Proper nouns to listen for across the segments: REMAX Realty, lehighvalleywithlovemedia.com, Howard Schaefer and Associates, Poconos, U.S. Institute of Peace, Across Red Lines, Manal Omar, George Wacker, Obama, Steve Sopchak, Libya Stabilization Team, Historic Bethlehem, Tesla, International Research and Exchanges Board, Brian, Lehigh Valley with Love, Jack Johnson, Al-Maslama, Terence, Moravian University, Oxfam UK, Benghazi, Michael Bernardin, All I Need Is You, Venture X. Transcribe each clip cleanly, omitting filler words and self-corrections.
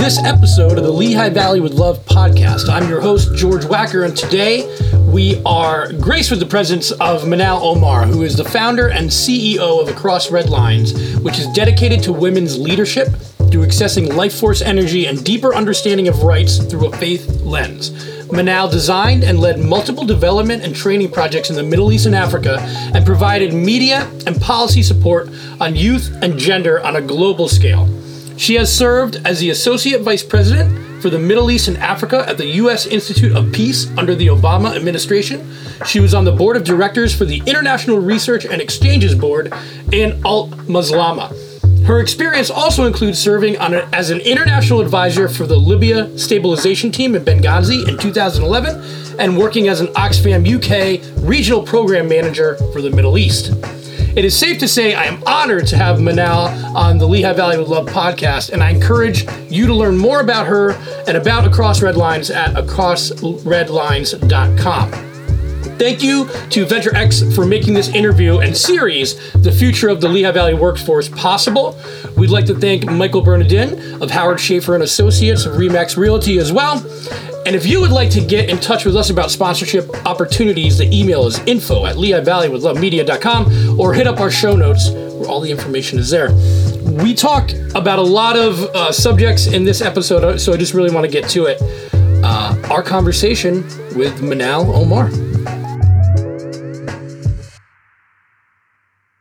this episode of the Lehigh Valley with Love podcast. I'm your host, George Wacker, and today we are graced with the presence of Manal Omar, who is the founder and CEO of Across Red Lines, which is dedicated to women's leadership, to accessing life force energy and deeper understanding of rights through a faith lens. Manal designed and led multiple development and training projects in the Middle East and Africa and provided media and policy support on youth and gender on a global scale. She has served as the Associate Vice President for the Middle East and Africa at the U.S. Institute of Peace under the Obama administration. She was on the Board of Directors for the International Research and Exchanges Board and Al-Maslama. Her experience also includes serving as an international advisor for the Libya Stabilization Team in Benghazi in 2011 and working as an Oxfam UK regional program manager for the Middle East. It is safe to say I am honored to have Manal on the Lehigh Valley with Love podcast, and I encourage you to learn more about her and about Across Red Lines at acrossredlines.com. Thank you to Venture X for making this interview and series, The Future of the Lehigh Valley Workforce, possible. We'd like to thank Michael Bernardin of Howard Schaefer and Associates of REMAX Realty as well. And if you would like to get in touch with us about sponsorship opportunities, the email is info@lehighvalleywithlovemedia.com or hit up our show notes where all the information is there. We talk about a lot of subjects in this episode, so I just really want to get to it. Our conversation with Manal Omar.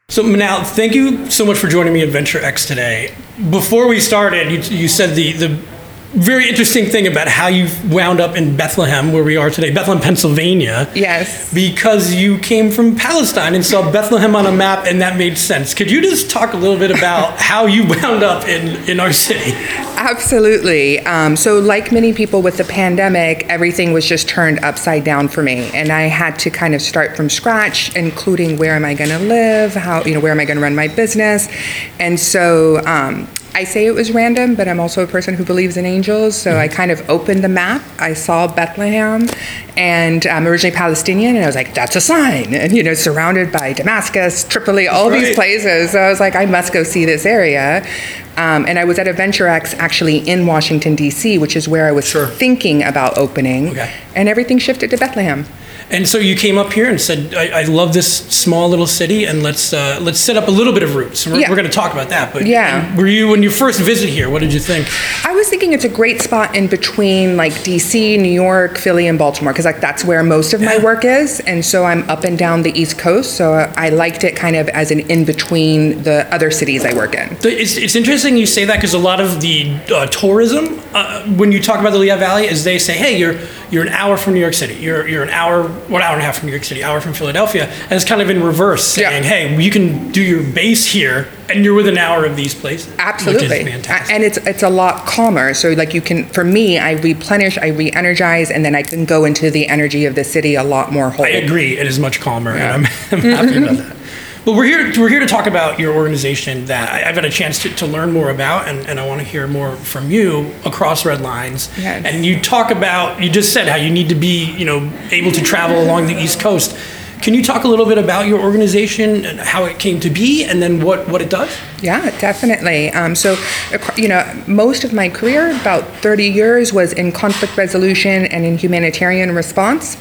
So Manal, thank you so much for joining me at Venture X today. Before we started, you said the very interesting thing about how you wound up in Bethlehem, where we are today, Bethlehem, Pennsylvania. Yes. Because you came from Palestine and saw Bethlehem on a map, and that made sense. Could you just talk a little bit about how you wound up in our city? Absolutely. So like many people with the pandemic, everything was just turned upside down for me. And I had to kind of start from scratch, including where am I going to live, how, where am I going to run my business? And so I say it was random, but I'm also a person who believes in angels, so I kind of opened the map. I saw Bethlehem, and I'm originally Palestinian, and I was like, that's a sign, and surrounded by Damascus, Tripoli, all these places. So I was like, I must go see this area. And I was at a Venture X actually in Washington, D.C., which is where I was thinking about opening, and everything shifted to Bethlehem. And so you came up here and said, I love this small little city, and let's set up a little bit of roots. We're going to talk about that. But were you, when you first visited here, what did you think? I was thinking it's a great spot in between like D.C., New York, Philly, and Baltimore, because that's where most of my work is. And so I'm up and down the East Coast. So I liked it kind of as an in-between the other cities I work in. It's interesting you say that, because a lot of the tourism, when you talk about the Lehigh Valley, is they say, hey, you're an hour from New York City. You're an hour, 1.5 hours from New York City, hour from Philadelphia. And it's kind of in reverse, saying, hey, you can do your base here and you're within an hour of these places. Absolutely. Which is fantastic. And it's a lot calmer. So like you can, for me, I replenish, I re-energize, and then I can go into the energy of the city a lot more whole. I agree. It is much calmer. Yeah. And I'm happy about that. But we're here to talk about your organization that I've had a chance to learn more about, and I want to hear more from you, Across Red Lines. Yes. And you talk about, you just said how you need to be, able to travel along the East Coast. Can you talk a little bit about your organization and how it came to be, and then what it does? Yeah, definitely. So, most of my career, about 30 years, was in conflict resolution and in humanitarian response.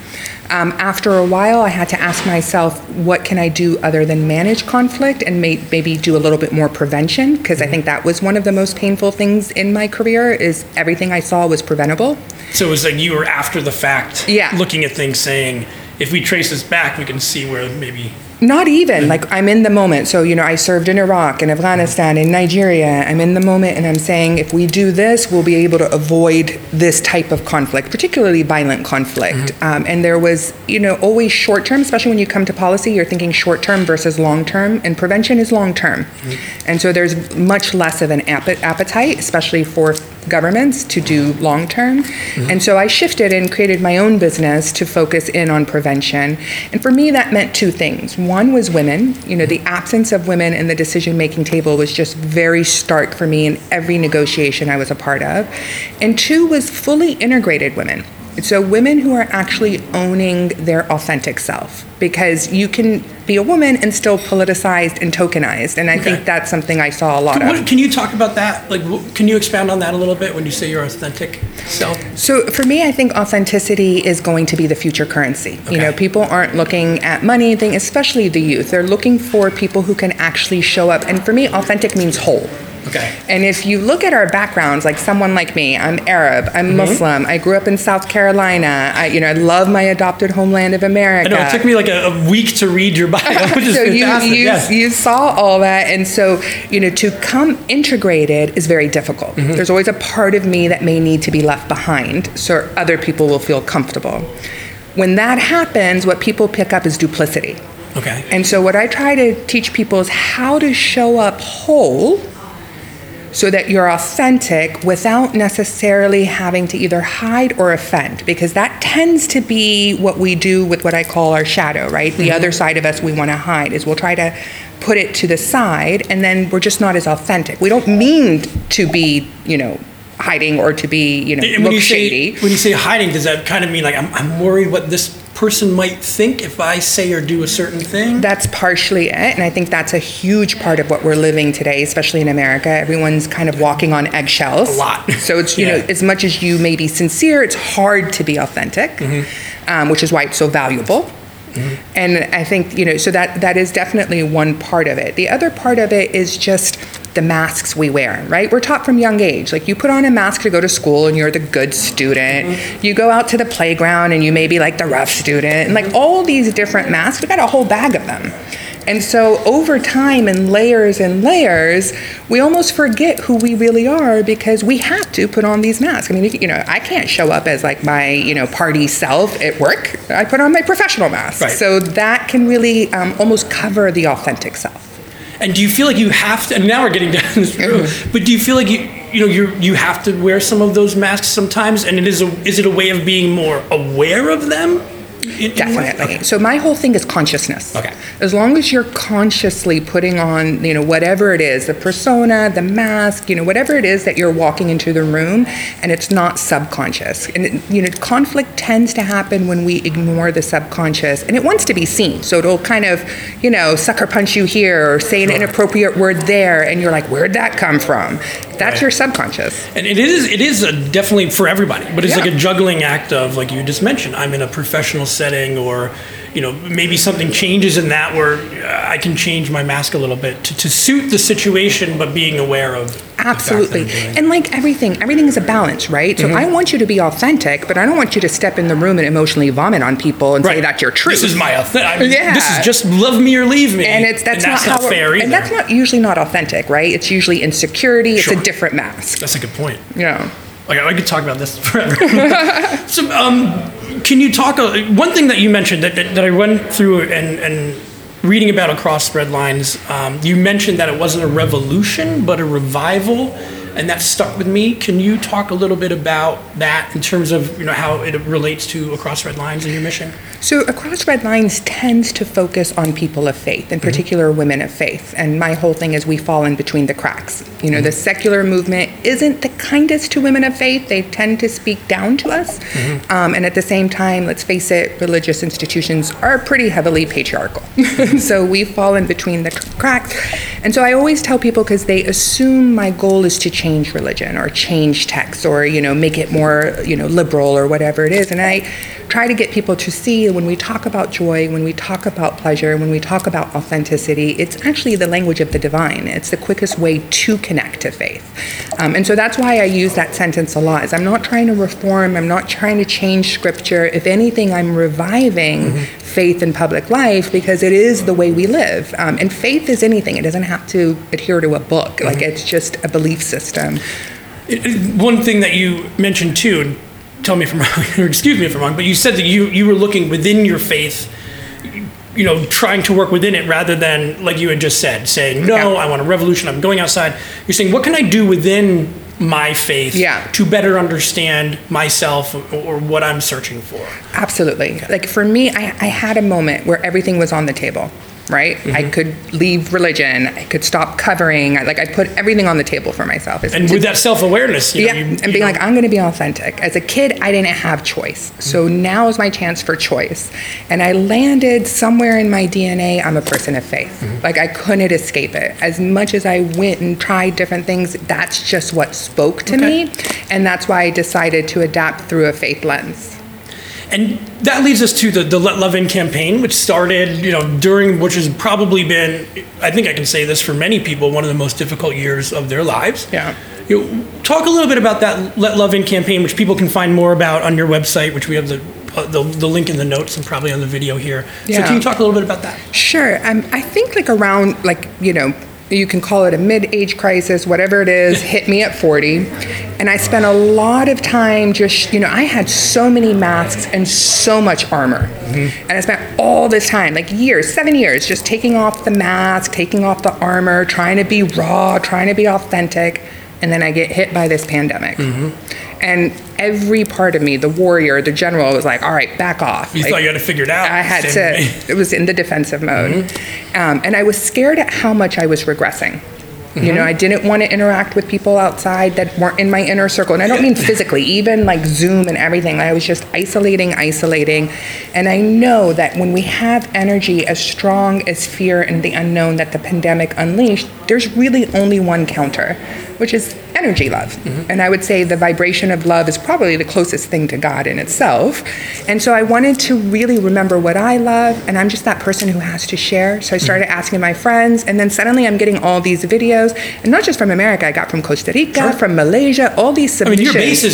After a while, I had to ask myself, what can I do other than manage conflict and maybe do a little bit more prevention? Because I think that was one of the most painful things in my career, is everything I saw was preventable. So it was like you were after the fact, looking at things saying, if we trace this back, we can see where maybe... Not even. Like, I'm in the moment. So, I served in Iraq and Afghanistan and Nigeria. I'm in the moment, and I'm saying, if we do this, we'll be able to avoid this type of conflict, particularly violent conflict. Mm-hmm. And there was, always short-term, especially when you come to policy, you're thinking short-term versus long-term, and prevention is long-term. Mm-hmm. And so there's much less of an appetite, especially for governments, to do long-term. Mm-hmm. And so I shifted and created my own business to focus in on prevention. And for me, that meant two things. One was women. The absence of women in the decision-making table was just very stark for me in every negotiation I was a part of. And two was fully integrated women. So women who are actually owning their authentic self, because you can be a woman and still politicized and tokenized. And I think that's something I saw a lot of. Can you talk about that? Like, can you expound on that a little bit when you say your authentic self? So for me, I think authenticity is going to be the future currency. Okay. You know, people aren't looking at money, especially the youth. They're looking for people who can actually show up. And for me, authentic means whole. Okay. And if you look at our backgrounds, like someone like me, I'm Arab, I'm Muslim, I grew up in South Carolina, I love my adopted homeland of America. I know, it took me like a week to read your bio, which is fantastic. You saw all that, and so, to come integrated is very difficult. There's always a part of me that may need to be left behind so other people will feel comfortable. When that happens, what people pick up is duplicity. Okay. And so what I try to teach people is how to show up whole, so that you're authentic without necessarily having to either hide or offend, because that tends to be what we do with what I call our shadow, right? The other side of us we want to hide is we'll try to put it to the side, and then we're just not as authentic. We don't mean to be, hiding or to be, shady. When you say hiding, does that kind of mean like I'm worried what this person might think if I say or do a certain thing? That's partially it, and I think that's a huge part of what we're living today, especially in America. Everyone's kind of walking on eggshells. A lot. So it's, as much as you may be sincere, it's hard to be authentic, which is why it's so valuable. And I think, so that is definitely one part of it. The other part of it is just the masks we wear, right? We're taught from young age, like you put on a mask to go to school and you're the good student. You go out to the playground and you may be like the rough student. And like all these different masks, we got a whole bag of them. And so over time and layers, we almost forget who we really are because we have to put on these masks. I mean, I can't show up as like my, party self at work. I put on my professional mask. Right. So that can really almost cover the authentic self. And do you feel like you have to, and now we're getting down this road, but do you feel like you have to wear some of those masks sometimes? And is it a way of being more aware of them? Definitely. Okay. So my whole thing is consciousness. Okay. As long as you're consciously putting on, whatever it is, the persona, the mask, whatever it is that you're walking into the room, and it's not subconscious. And, conflict tends to happen when we ignore the subconscious, and it wants to be seen. So it'll kind of, sucker punch you here or say an inappropriate word there, and you're like, where'd that come from? That's your subconscious. And it is definitely for everybody, but it's like a juggling act of, like you just mentioned, I'm in a professional setting, or maybe something changes in that where I can change my mask a little bit to suit the situation, but being aware of absolutely. And like everything is a balance, right? So I want you to be authentic, but I don't want you to step in the room and emotionally vomit on people and say that's your truth. This is my authentic. Yeah. This is just love me or leave me. And that's not fair either. And that's usually not authentic, right? It's usually insecurity. Sure. It's a different mask. That's a good point. Yeah. Like I could talk about this forever. So, can you talk, one thing that you mentioned that I went through and reading about Across Red Lines, you mentioned that it wasn't a revolution, but a revival, and that stuck with me. Can you talk a little bit about that in terms of how it relates to Across Red Lines and your mission? So Across Red Lines tends to focus on people of faith, in particular women of faith. And my whole thing is we fall in between the cracks. The secular movement isn't the kindest to women of faith. They tend to speak down to us. And at the same time, let's face it, religious institutions are pretty heavily patriarchal. So we fall in between the cracks. And so I always tell people, because they assume my goal is to change religion or change texts or, make it more, liberal or whatever it is. And I try to get people to see when we talk about joy, when we talk about pleasure, when we talk about authenticity, it's actually the language of the divine. It's the quickest way to connect to faith. And so that's why I use that sentence a lot, is I'm not trying to reform, I'm not trying to change scripture. If anything, I'm reviving faith in public life, because it is the way we live. And faith is anything. It doesn't have to adhere to a book. Like, it's just a belief system. One thing that you mentioned too, and tell me if I'm wrong, or excuse me if I'm wrong, but you said that you were looking within your faith, trying to work within it rather than, like you had just said, saying, no, I want a revolution, I'm going outside. You're saying, what can I do within my faith to better understand myself or what I'm searching for? Absolutely. Okay. Like for me, I had a moment where everything was on the table. right? Mm-hmm. I could leave religion. I could stop covering. I put everything on the table for myself. And with that self-awareness. You know, I'm going to be authentic. As a kid, I didn't have choice. So now is my chance for choice. And I landed somewhere in my DNA, I'm a person of faith. Mm-hmm. I couldn't escape it. As much as I went and tried different things, that's just what spoke to me. And that's why I decided to adapt through a faith lens. And that leads us to the Let Love In campaign, which started, which has probably been, I think I can say this for many people, one of the most difficult years of their lives. Yeah. Talk a little bit about that Let Love In campaign, which people can find more about on your website, which we have the link in the notes and probably on the video here. Yeah. So can you talk a little bit about that? Sure. I think you can call it a mid-age crisis, whatever it is, hit me at 40. And I spent a lot of time I had so many masks and so much armor. Mm-hmm. And I spent all this time, 7 years, just taking off the mask, taking off the armor, trying to be raw, trying to be authentic. And then I get hit by this pandemic. Mm-hmm. And every part of me, the warrior, the general, was like, all right, back off. You thought you had to figure it out. I had to. It was in the defensive mode. Mm-hmm. And I was scared at how much I was regressing. Mm-hmm. I didn't want to interact with people outside that weren't in my inner circle. And I don't mean physically, even Zoom and everything. I was just isolating. And I know that when we have energy as strong as fear and the unknown that the pandemic unleashed, there's really only one counter, which is energy love. Mm-hmm. And I would say the vibration of love is probably the closest thing to God in itself. And so I wanted to really remember what I love, and I'm just that person who has to share. So I started asking my friends, and then suddenly I'm getting all these videos, and not just from America, I got from Costa Rica, from Malaysia, all these submissions. I mean, your base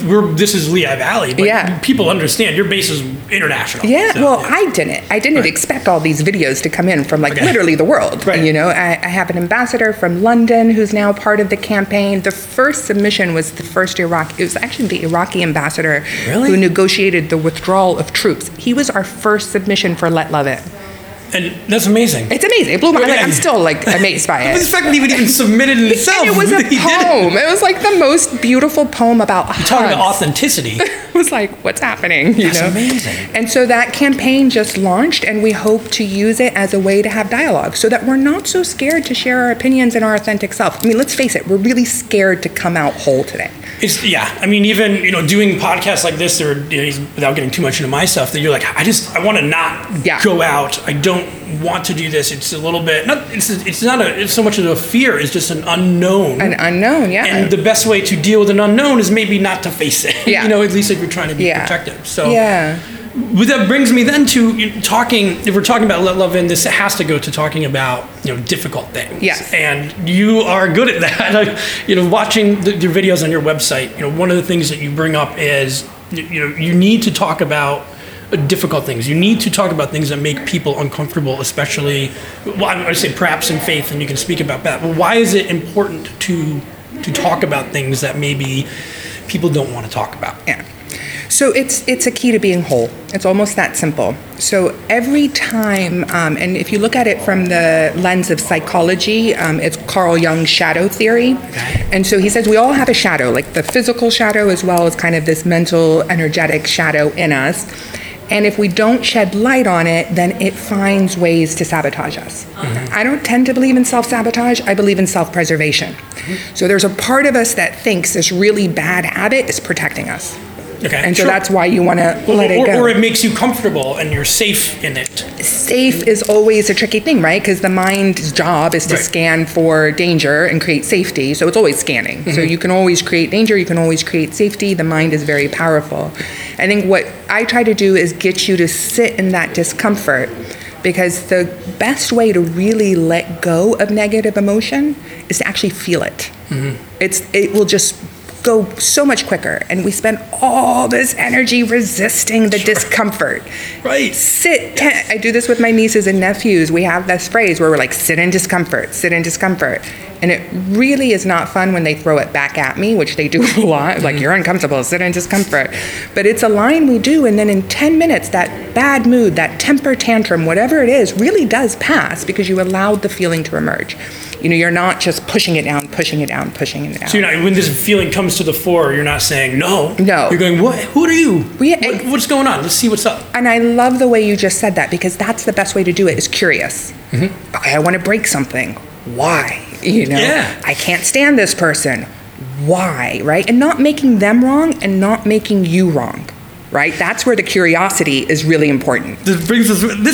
isn't, this is Lehigh Valley, but people understand your base is international. Yeah, so, I didn't expect all these videos to come in from literally the world. Right. I have an ambassador from London who's now part of the campaign. The first submission was it was actually the Iraqi ambassador who negotiated the withdrawal of troops. He was our first submission for Let Love In. And that's amazing. It's amazing. It blew my mind. I'm still amazed by it. I was expecting he would even submit it himself. And it was a poem. It was the most beautiful poem about hugs. Talking about authenticity. It was what's happening? That's amazing. And so that campaign just launched, and we hope to use it as a way to have dialogue so that we're not so scared to share our opinions and our authentic self. I mean, let's face it, we're really scared to come out whole today. Even, doing podcasts like this, or without getting too much into my stuff, that you're I want to not go out. I don't want to do this. It's a little bit, it's so much of a fear. It's just an unknown. An unknown, yeah. And the best way to deal with an unknown is maybe not to face it. Yeah. At least if you're trying to be protective. So yeah. But that brings me then to talking, if we're talking about Let Love In, this has to go to talking about, difficult things. Yes. And you are good at that. Watching your videos on your website, one of the things that you bring up is, you need to talk about difficult things. You need to talk about things that make people uncomfortable, especially, I say perhaps in faith, and you can speak about that. Well, why is it important to talk about things that maybe people don't want to talk about? Yeah. So it's a key to being whole. It's almost that simple. So every time, and if you look at it from the lens of psychology, it's Carl Jung's shadow theory. And so he says we all have a shadow, the physical shadow as well as kind of this mental, energetic shadow in us. And if we don't shed light on it, then it finds ways to sabotage us. Mm-hmm. I don't tend to believe in self-sabotage. I believe in self-preservation. Mm-hmm. So there's a part of us that thinks this really bad habit is protecting us. Okay, and so that's why you want to let it go. Or it makes you comfortable and you're safe in it. Safe is always a tricky thing, right? Because the mind's job is to scan for danger and create safety. So it's always scanning. Mm-hmm. So you can always create danger. You can always create safety. The mind is very powerful. I think what I try to do is get you to sit in that discomfort, because the best way to really let go of negative emotion is to actually feel it. Mm-hmm. It will just go so much quicker, and we spend all this energy resisting the discomfort. Right. I do this with my nieces and nephews. We have this phrase where we're sit in discomfort. And it really is not fun when they throw it back at me, which they do a lot. You're uncomfortable, sit in discomfort. But it's a line we do, and then in 10 minutes, that bad mood, that temper tantrum, whatever it is, really does pass because you allowed the feeling to emerge. You're not just pushing it down, pushing it out and pushing it out. So you're not, when this feeling comes to the fore, you're not saying no. No. You're going, what? Who are you? What's going on? Let's see what's up. And I love the way you just said that, because that's the best way to do it, is curious. Mm-hmm. Okay, I want to break something. Why? You know, yeah. I can't stand this person. Why, right? And not making them wrong and not making you wrong, right? That's where the curiosity is really important. This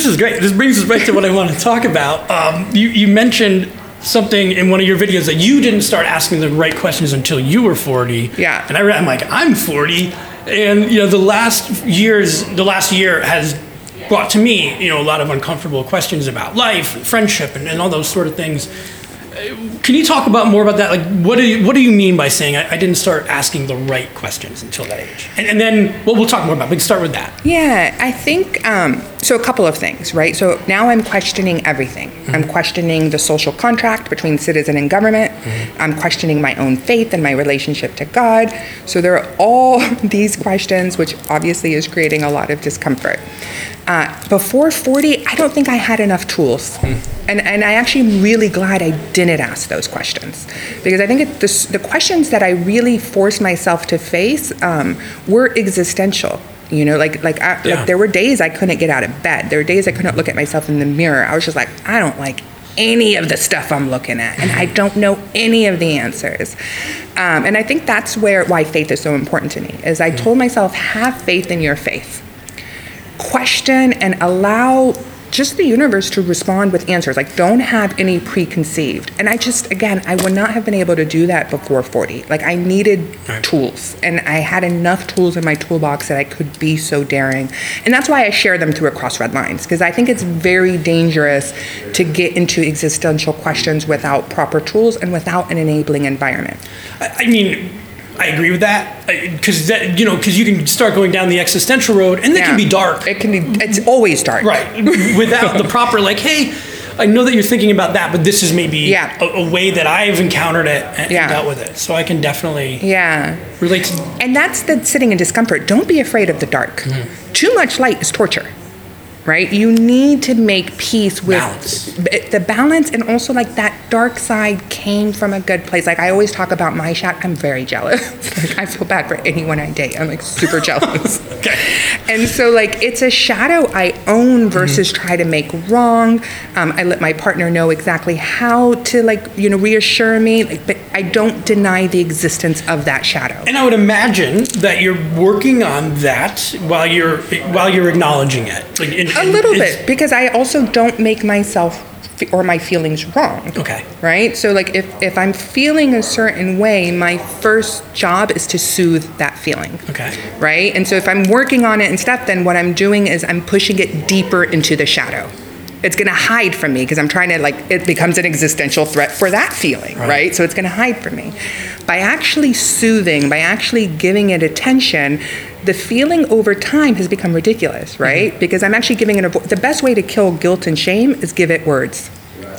is great. This brings us back to what I want to talk about. You mentioned something in one of your videos that you didn't start asking the right questions until you were 40. Yeah. And I'm like, I'm 40. And, you know, the last year has brought to me, you know, a lot of uncomfortable questions about life and friendship and all those sort of things. Can you talk about more about that? Like, what do you mean by saying I didn't start asking the right questions until that age? And then, well, we'll talk more about it. We can start with that. Yeah, I think, so a couple of things, right? So now I'm questioning everything. Mm-hmm. I'm questioning the social contract between citizen and government. Mm-hmm. I'm questioning my own faith and my relationship to God. So there are all these questions, which obviously is creating a lot of discomfort. Before 40, I don't think I had enough tools. Mm-hmm. And I actually am really glad I didn't ask those questions. Because I think the questions that I really forced myself to face were existential. You know, like there were days I couldn't get out of bed. There were days I couldn't look at myself in the mirror. I was just like, I don't like any of the stuff I'm looking at. And I don't know any of the answers. And I think that's why faith is so important to me, is I mm-hmm. told myself, have faith in your faith. Question and allow just the universe to respond with answers. Like, don't have any preconceived. And I just, again, I would not have been able to do that before 40. Like, I needed tools, and I had enough tools in my toolbox that I could be so daring. And that's why I share them through Across Red Lines, because I think it's very dangerous to get into existential questions without proper tools and without an enabling environment. I mean, I agree with that, because you can start going down the existential road, and it can be dark. It's always dark. Right. Without the proper, like, hey, I know that you're thinking about that, but this is maybe a way that I've encountered it and dealt with it. So I can definitely relate to that. And that's the sitting in discomfort. Don't be afraid of the dark. Mm-hmm. Too much light is torture. Right? You need to make peace with the balance, and also, like, that dark side came from a good place. Like, I always talk about my shack. I'm very jealous. Like, I feel bad for anyone I date. I'm, like, super jealous. Okay. And so, like, it's a shadow I own versus mm-hmm. try to make wrong. I let my partner know exactly how to, like, you know, reassure me. Like, but I don't deny the existence of that shadow. And I would imagine that you're working on that while you're acknowledging it. Like, a little bit, because I also don't make myself or my feelings wrong. Okay. Right? So, like, if I'm feeling a certain way, my first job is to soothe that feeling. Okay. Right? And so if I'm working on it and stuff, then what I'm doing is I'm pushing it deeper into the shadow. It's going to hide from me, because I'm trying to, like, it becomes an existential threat for that feeling, right? So it's going to hide from me. By actually soothing, by actually giving it attention, the feeling over time has become ridiculous, right? Mm-hmm. Because I'm actually giving it the best way to kill guilt and shame is give it words.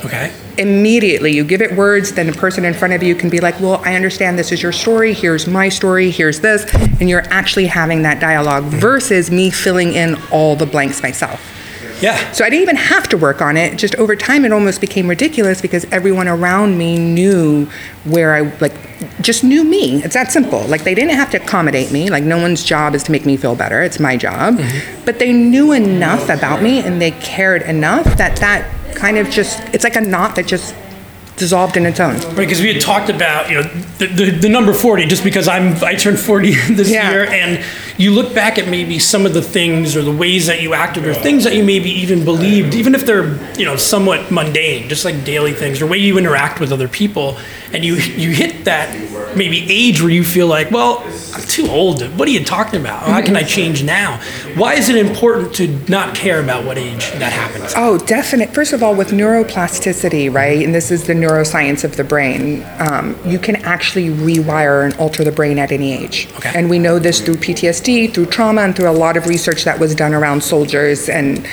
Okay. Immediately, you give it words, then the person in front of you can be like, well, I understand this is your story, here's my story, here's this, and you're actually having that dialogue mm-hmm. versus me filling in all the blanks myself. Yeah. So I didn't even have to work on it. Just over time, it almost became ridiculous, because everyone around me knew where I, like, just knew me. It's that simple. Like, they didn't have to accommodate me. Like, no one's job is to make me feel better. It's my job. Mm-hmm. But they knew enough about me, and they cared enough that kind of just, it's like a knot that just dissolved in its own. Right, because we had talked about, you know, the number 40, just because I turned 40 this year, and you look back at maybe some of the things or the ways that you acted or things that you maybe even believed, even if they're, you know, somewhat mundane, just like daily things or way you interact with other people, and you hit that maybe age where you feel like, well, I'm too old. What are you talking about? How can I change now? Why is it important to not care about what age that happens? Oh, definite. First of all, with neuroplasticity, right? And this is the neuroscience of the brain. You can actually rewire and alter the brain at any age. Okay. And we know this through PTSD, through trauma, and through a lot of research that was done around soldiers and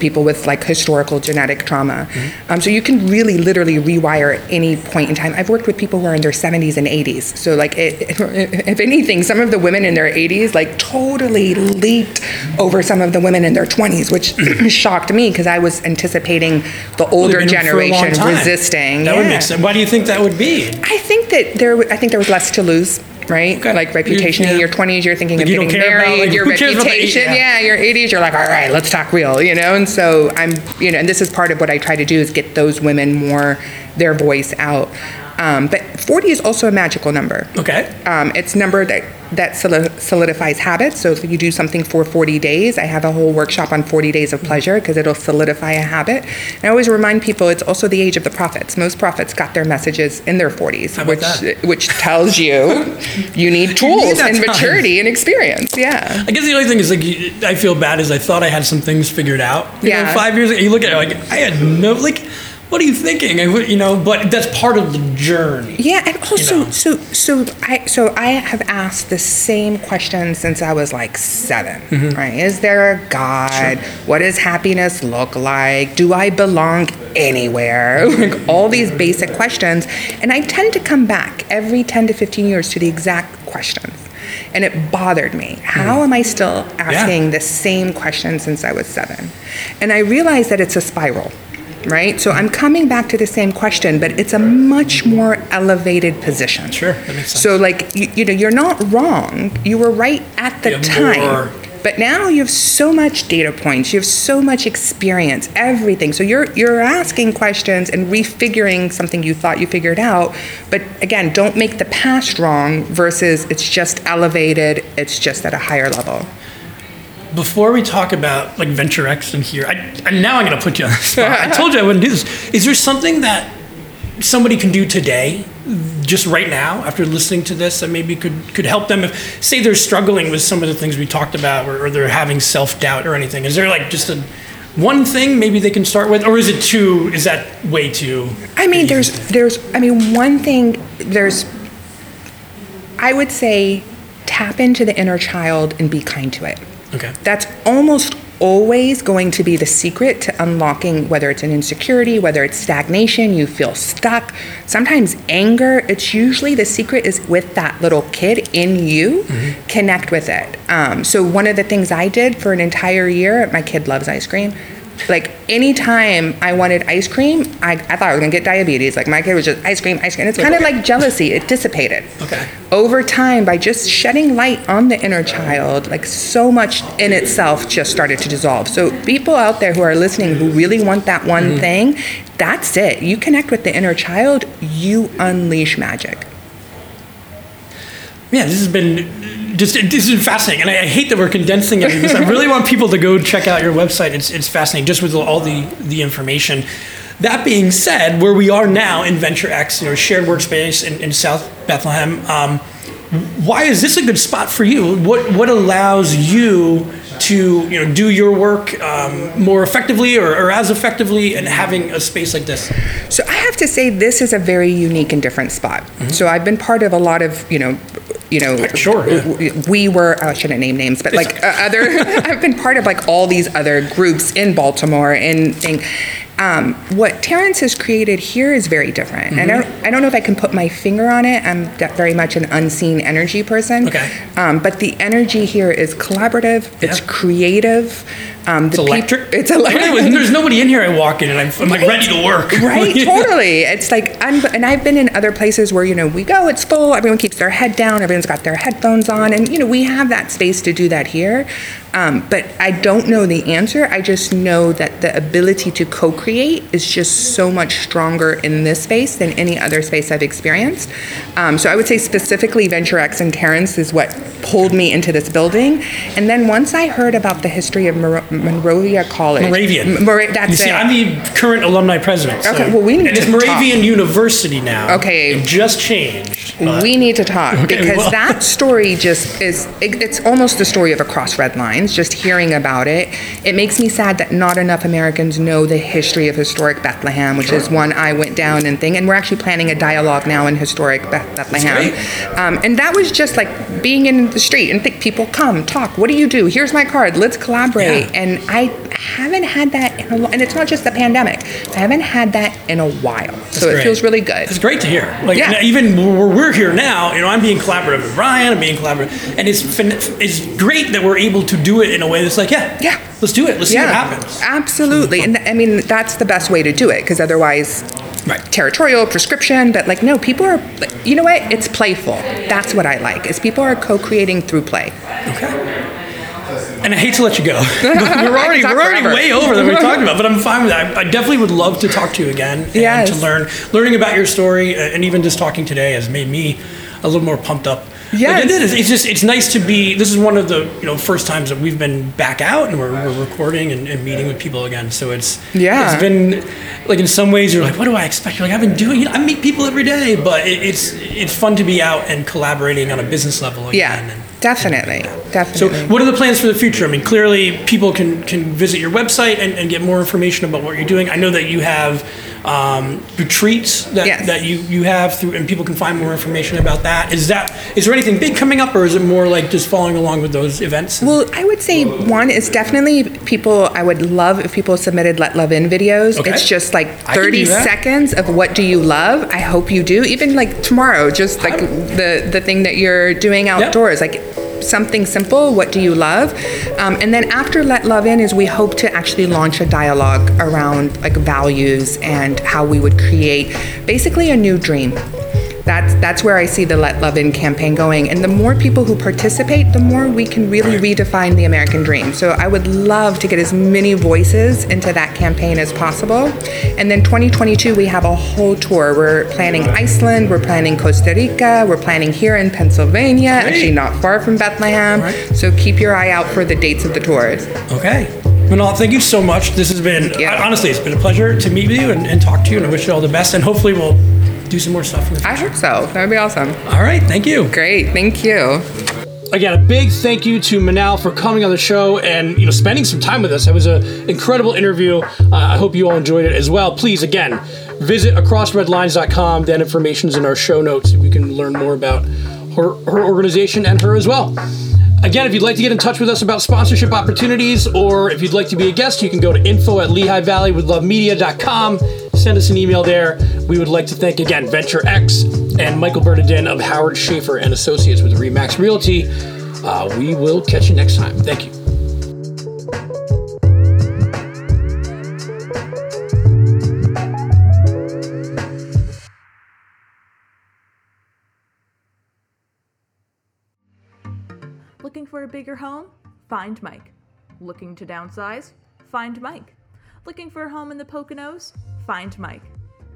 people with, like, historical genetic trauma. Mm-hmm. So you can really literally rewire at any point in time. I've worked with people who are in their 70s and 80s. So, like, if anything, some of the women in their 80s, like, totally leaped over some of the women in their 20s, which shocked me, because I was anticipating the older generation resisting. That would make sense. Why do you think that would be? I think there was less to lose. Right? Okay. Like reputation. In your 20s, you're thinking of getting married, your reputation. Your 80s, you're like, all right, let's talk real, you know? And so and this is part of what I try to do is get those women more, their voice out. But 40 is also a magical number. Okay. It's a number that solidifies habits. So if you do something for 40 days, I have a whole workshop on 40 days of pleasure because it'll solidify a habit. And I always remind people it's also the age of the prophets. Most prophets got their messages in their 40s, which tells you you need tools and maturity and experience. Yeah. I guess the only thing is I feel bad is I thought I had some things figured out. You know, 5 years ago, you look at it I had no what are you thinking? But that's part of the journey. Yeah, and also, so I have asked the same question since I was like 7, mm-hmm. right? Is there a God? Sure. What does happiness look like? Do I belong anywhere? Like all these basic questions. And I tend to come back every 10 to 15 years to the exact questions. And it bothered me. How am I still asking the same question since I was 7? And I realized that it's a spiral. Right? So I'm coming back to the same question, but it's a much more elevated position. Sure, that makes sense. So you're not wrong. You were right at the time. But now you have so much data points, you have so much experience, everything. So you're asking questions and refiguring something you thought you figured out. But again, don't make the past wrong versus it's just elevated, it's just at a higher level. Before we talk about Venture X in here, and now I'm going to put you on the spot. I told you I wouldn't do this. Is there something that somebody can do today, just right now, after listening to this, that maybe could help them? If, say they're struggling with some of the things we talked about, or they're having self-doubt or anything. Is there just one thing maybe they can start with, or is that way too? I would say tap into the inner child and be kind to it. Okay. That's almost always going to be the secret to unlocking, whether it's an insecurity, whether it's stagnation, you feel stuck, sometimes anger. It's usually the secret is with that little kid in you, mm-hmm. connect with it. So one of the things I did for an entire year, my kid loves ice cream. Anytime I wanted ice cream, I thought I was going to get diabetes. My kid was just ice cream. And it's kind of like jealousy. It dissipated. Okay. Over time, by just shedding light on the inner child, so much in itself just started to dissolve. So people out there who are listening who really want that one mm-hmm. thing, that's it. You connect with the inner child, you unleash magic. Yeah, this has been fascinating, and I hate that we're condensing it. Because I really want people to go check out your website. It's fascinating, just with all the information. That being said, where we are now in Venture X, shared workspace in South Bethlehem. Why is this a good spot for you? What allows you to do your work more effectively or as effectively, and having a space like this? So I have to say this is a very unique and different spot. Mm-hmm. So I've been part of a lot of we were. I shouldn't name names, but other. I've been part of all these other groups in Baltimore and what Terence has created here is very different. Mm-hmm. And I don't know if I can put my finger on it. I'm very much an unseen energy person. Okay. But the energy here is collaborative. Yeah. It's creative. It's electric. It's electric. Anyway, there's nobody in here. I walk in and I'm ready to work. Right, totally. It's and I've been in other places where, we go, it's full, everyone keeps their head down, everyone's got their headphones on, and, we have that space to do that here. But I don't know the answer. I just know that the ability to co-create is just so much stronger in this space than any other space I've experienced. So I would say specifically Venture X and Terence is what pulled me into this building. And then once I heard about the history of Moravian College. That's it. I'm the current alumni president. So. Okay, well, we need to talk. And it's Moravian University now. Okay. It just changed. But. We need to talk because that story just is, it's almost the story of Across Red Lines, just hearing about it. It makes me sad that not enough Americans know the history of Historic Bethlehem, which is one I went down and thing. And we're actually planning a dialogue now in Historic Bethlehem. And that was just being in the street and people come, talk, what do you do? Here's my card, let's collaborate. Yeah. And I haven't had that in a while. And it's not just the pandemic. I haven't had that in a while. That's so great. It feels really good. It's great to hear. Like, yeah. Even where we're here now, you know, I'm being collaborative with Brian, I'm being collaborative. And it's great that we're able to do it in a way that's like, yeah. Let's do it. Let's see what happens. Absolutely. And I mean, that's the best way to do it, because otherwise... Right. Territorial prescription, but like, no, people are, you know what? It's playful. That's what I like, is people are co-creating through play. Okay. And I hate to let you go. We're already way over than we talked about, but I'm fine with that. I definitely would love to talk to you again and to learning about your story, and even just talking today has made me a little more pumped up. Yeah, it's nice to be. This is one of the first times that we've been back out and we're recording and meeting with people again. So it's been like, in some ways you're like, what do I expect? You're like, I've been doing it. I meet people every day, but it's fun to be out and collaborating on a business level again. Yeah, definitely. So what are the plans for the future? I mean, clearly people can visit your website and get more information about what you're doing. I know that you have retreats that you have through, and people can find more information about that. Is there anything big coming up, or is it more like just following along with those events? Well, I would say one is definitely people. I would love if people submitted Let Love In videos. Okay. It's just like 30 seconds of what do you love. I hope you do. Even like tomorrow, just like the thing that you're doing outdoors, like something simple, what do you love? And then after Let Love In is, we hope to actually launch a dialogue around like values and how we would create basically a new dream. That's where I see the Let Love In campaign going. And the more people who participate, the more we can really redefine the American dream. So I would love to get as many voices into that campaign as possible. And then 2022, we have a whole tour. We're planning Iceland, we're planning Costa Rica, we're planning here in Pennsylvania, actually not far from Bethlehem. Right. So keep your eye out for the dates of the tours. Okay. Manal, thank you so much. This has been, honestly, it's been a pleasure to meet with you and talk to you, and I wish you all the best. And hopefully we'll do some more stuff. I hope so. That would be awesome. All right. Thank you. Great. Thank you. Again, a big thank you to Manal for coming on the show and spending some time with us. It was an incredible interview. I hope you all enjoyed it as well. Please, again, visit acrossredlines.com. That information is in our show notes. You can learn more about her organization and her as well. Again, if you'd like to get in touch with us about sponsorship opportunities, or if you'd like to be a guest, you can go to info@lehighvalleywithlovemedia.com. Send us an email there. We would like to thank, again, Venture X and Michael Bernardin of Howard Schaefer and Associates with REMAX Realty. We will catch you next time. Thank you. Looking for a bigger home? Find Mike. Looking to downsize? Find Mike. Looking for a home in the Poconos? Find Mike.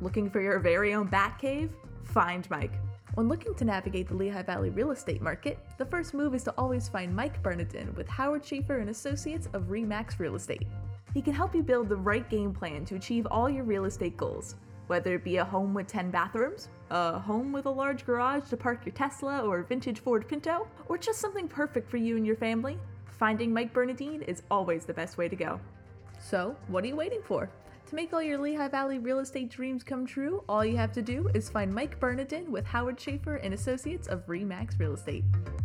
Looking for your very own bat cave? Find Mike. When looking to navigate the Lehigh Valley real estate market, the first move is to always find Mike Bernardin with Howard Schaefer and Associates of REMAX Real Estate. He can help you build the right game plan to achieve all your real estate goals, whether it be a home with 10 bathrooms, a home with a large garage to park your Tesla or vintage Ford Pinto, or just something perfect for you and your family. Finding Mike Bernardin is always the best way to go. So, what are you waiting for? To make all your Lehigh Valley real estate dreams come true, all you have to do is find Mike Bernardin with Howard Schaefer and Associates of REMAX Real Estate.